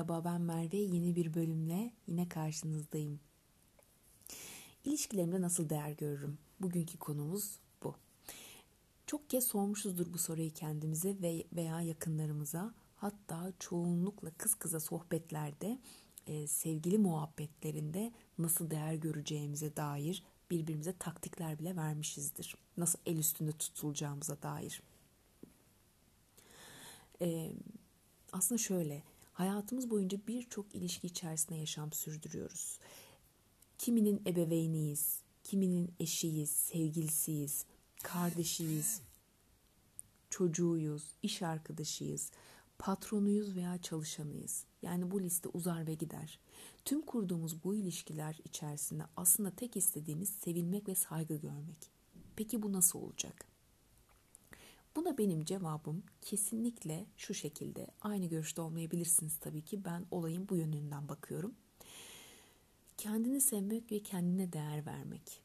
Merhaba, ben Merve. Yeni bir bölümle yine karşınızdayım. İlişkilerimde nasıl değer görürüm? Bugünkü konumuz bu. Çok kez sormuşuzdur bu soruyu kendimize veya yakınlarımıza. Hatta çoğunlukla kız kıza sohbetlerde, sevgili muhabbetlerinde nasıl değer göreceğimize dair birbirimize taktikler bile vermişizdir. Nasıl el üstünde tutulacağımıza dair. Aslında şöyle, hayatımız boyunca birçok ilişki içerisinde yaşam sürdürüyoruz. Kiminin ebeveyniyiz, kiminin eşiyiz, sevgilisiyiz, kardeşiyiz, çocuğuyuz, iş arkadaşıyız, patronuyuz veya çalışanıyız. Yani bu liste uzar ve gider. Tüm kurduğumuz bu ilişkiler içerisinde aslında tek istediğimiz sevilmek ve saygı görmek. Peki bu nasıl olacak? Buna benim cevabım kesinlikle şu şekilde. Aynı görüşte olmayabilirsiniz tabii ki. Ben olayın bu yönünden bakıyorum. Kendini sevmek ve kendine değer vermek.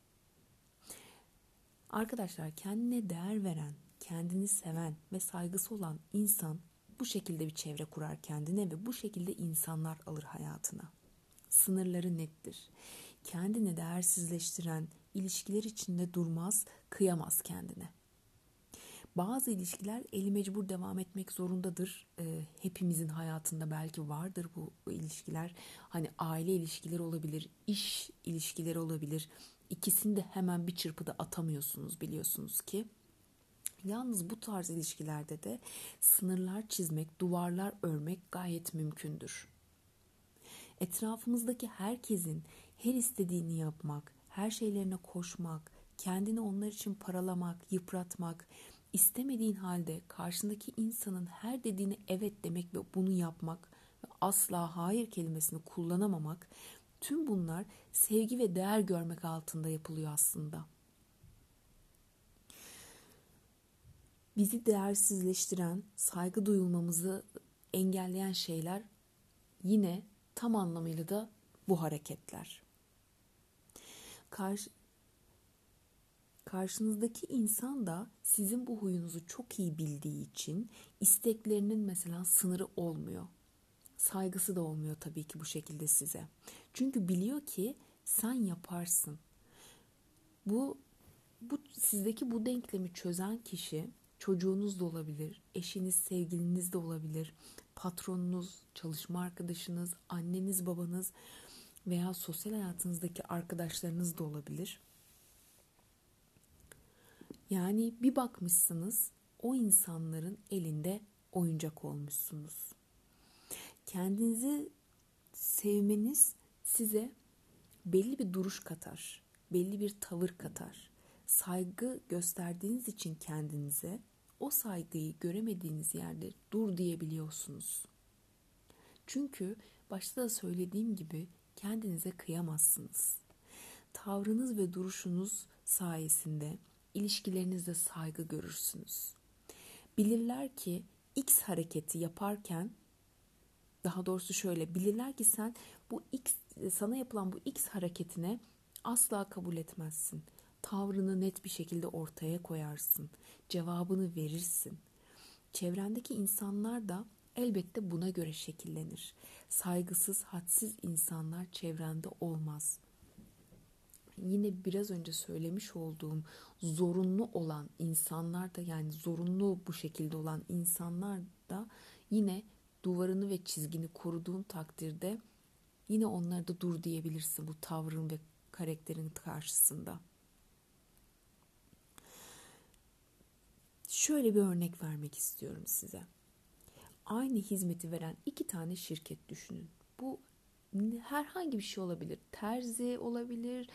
Arkadaşlar, kendine değer veren, kendini seven ve saygısı olan insan bu şekilde bir çevre kurar kendine ve bu şekilde insanlar alır hayatına. Sınırları nettir. Kendini değersizleştiren ilişkiler içinde durmaz, kıyamaz kendine. Bazı ilişkiler eli mecbur devam etmek zorundadır. Hepimizin hayatında belki vardır bu ilişkiler. Hani aile ilişkileri olabilir, iş ilişkileri olabilir. İkisini de hemen bir çırpıda atamıyorsunuz, biliyorsunuz ki. Yalnız bu tarz ilişkilerde de sınırlar çizmek, duvarlar örmek gayet mümkündür. Etrafımızdaki herkesin her istediğini yapmak, her şeylerine koşmak, kendini onlar için paralamak, yıpratmak, İstemediğin halde karşındaki insanın her dediğine evet demek ve bunu yapmak ve asla hayır kelimesini kullanamamak, tüm bunlar sevgi ve değer görmek altında yapılıyor aslında. Bizi değersizleştiren, saygı duyulmamızı engelleyen şeyler yine tam anlamıyla da bu hareketler. Karşınızdaki insan da sizin bu huyunuzu çok iyi bildiği için isteklerinin mesela sınırı olmuyor. Saygısı da olmuyor tabii ki bu şekilde size. Çünkü biliyor ki sen yaparsın. Bu sizdeki bu denklemi çözen kişi çocuğunuz da olabilir, eşiniz, sevgiliniz de olabilir, patronunuz, çalışma arkadaşınız, anneniz, babanız veya sosyal hayatınızdaki arkadaşlarınız da olabilir. Yani bir bakmışsınız o insanların elinde oyuncak olmuşsunuz. Kendinizi sevmeniz size belli bir duruş katar, belli bir tavır katar. Saygı gösterdiğiniz için kendinize o saygıyı göremediğiniz yerde dur diyebiliyorsunuz. Çünkü başta da söylediğim gibi kendinize kıyamazsınız. Tavrınız ve duruşunuz sayesinde İlişkilerinizde saygı görürsünüz. Bilirler ki X hareketi yaparken, daha doğrusu şöyle, bilirler ki sen sana yapılan bu X hareketine asla kabul etmezsin. Tavrını net bir şekilde ortaya koyarsın. Cevabını verirsin. Çevrendeki insanlar da elbette buna göre şekillenir. Saygısız, hadsiz insanlar çevrende olmaz. Yine biraz önce söylemiş olduğum zorunlu olan insanlar da, yani zorunlu bu şekilde olan insanlar da yine duvarını ve çizgini koruduğun takdirde yine onlara da dur diyebilirsin bu tavrın ve karakterin karşısında. Şöyle bir örnek vermek istiyorum size. Aynı hizmeti veren iki tane şirket düşünün. Bu herhangi bir şey olabilir. Terzi olabilir,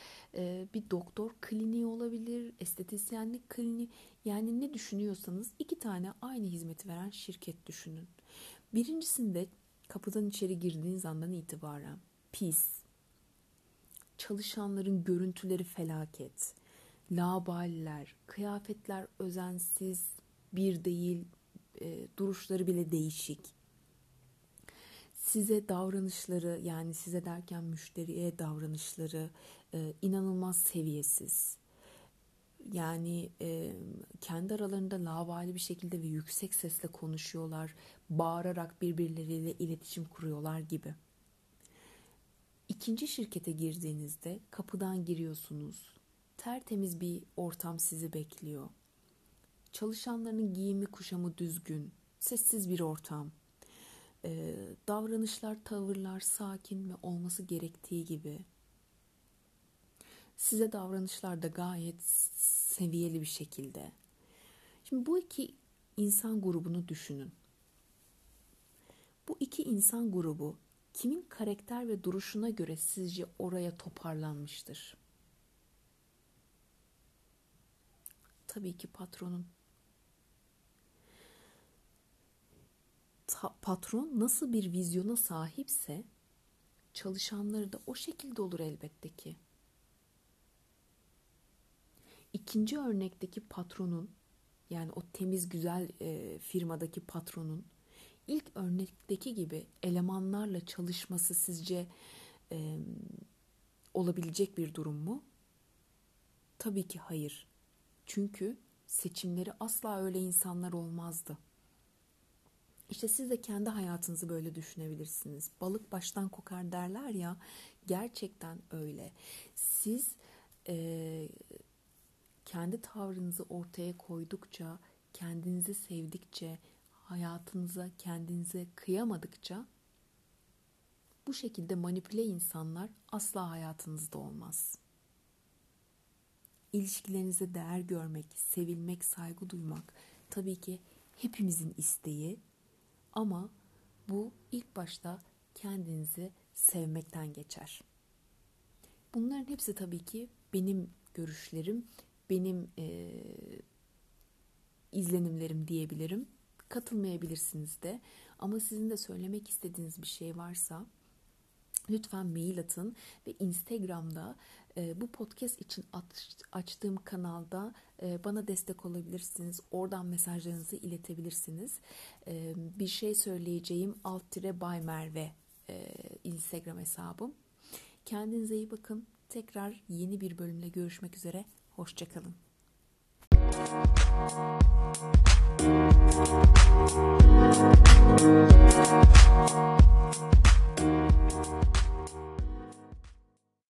bir doktor kliniği olabilir, estetisyenlik kliniği. Yani ne düşünüyorsanız iki tane aynı hizmeti veren şirket düşünün. Birincisinde kapıdan içeri girdiğiniz andan itibaren pis, çalışanların görüntüleri felaket, laubaliler, kıyafetler özensiz, bir değil, duruşları bile değişik. Size davranışları, yani size derken müşteriye davranışları inanılmaz seviyesiz Yani kendi aralarında laubali bir şekilde ve yüksek sesle konuşuyorlar, bağırarak birbirleriyle iletişim kuruyorlar gibi. İkinci şirkete girdiğinizde kapıdan giriyorsunuz. Tertemiz bir ortam sizi bekliyor. Çalışanların giyimi kuşamı düzgün, sessiz bir ortam. Davranışlar, tavırlar sakin ve olması gerektiği gibi. Size davranışlar da gayet seviyeli bir şekilde. Şimdi bu iki insan grubunu düşünün. Bu iki insan grubu kimin karakter ve duruşuna göre sizce oraya toparlanmıştır? Tabii ki patronun. Patron nasıl bir vizyona sahipse çalışanları da o şekilde olur elbette ki. İkinci örnekteki patronun, yani o temiz güzel firmadaki patronun ilk örnekteki gibi elemanlarla çalışması sizce olabilecek bir durum mu? Tabii ki hayır. Çünkü seçimleri asla öyle insanlar olmazdı. İşte siz de kendi hayatınızı böyle düşünebilirsiniz. Balık baştan kokar derler ya, gerçekten öyle. Siz kendi tavrınızı ortaya koydukça, kendinizi sevdikçe, hayatınıza kendinize kıyamadıkça bu şekilde manipüle insanlar asla hayatınızda olmaz. İlişkilerinize değer görmek, sevilmek, saygı duymak tabii ki hepimizin isteği ama bu ilk başta kendinizi sevmekten geçer. Bunların hepsi tabii ki benim görüşlerim, benim izlenimlerim diyebilirim. Katılmayabilirsiniz de, ama sizin de söylemek istediğiniz bir şey varsa lütfen mail atın ve Instagram'da bu podcast için açtığım kanalda bana destek olabilirsiniz. Oradan mesajlarınızı iletebilirsiniz. Bir şey söyleyeceğim _by Merve Instagram hesabım. Kendinize iyi bakın. Tekrar yeni bir bölümle görüşmek üzere. Hoşça kalın. Thank you.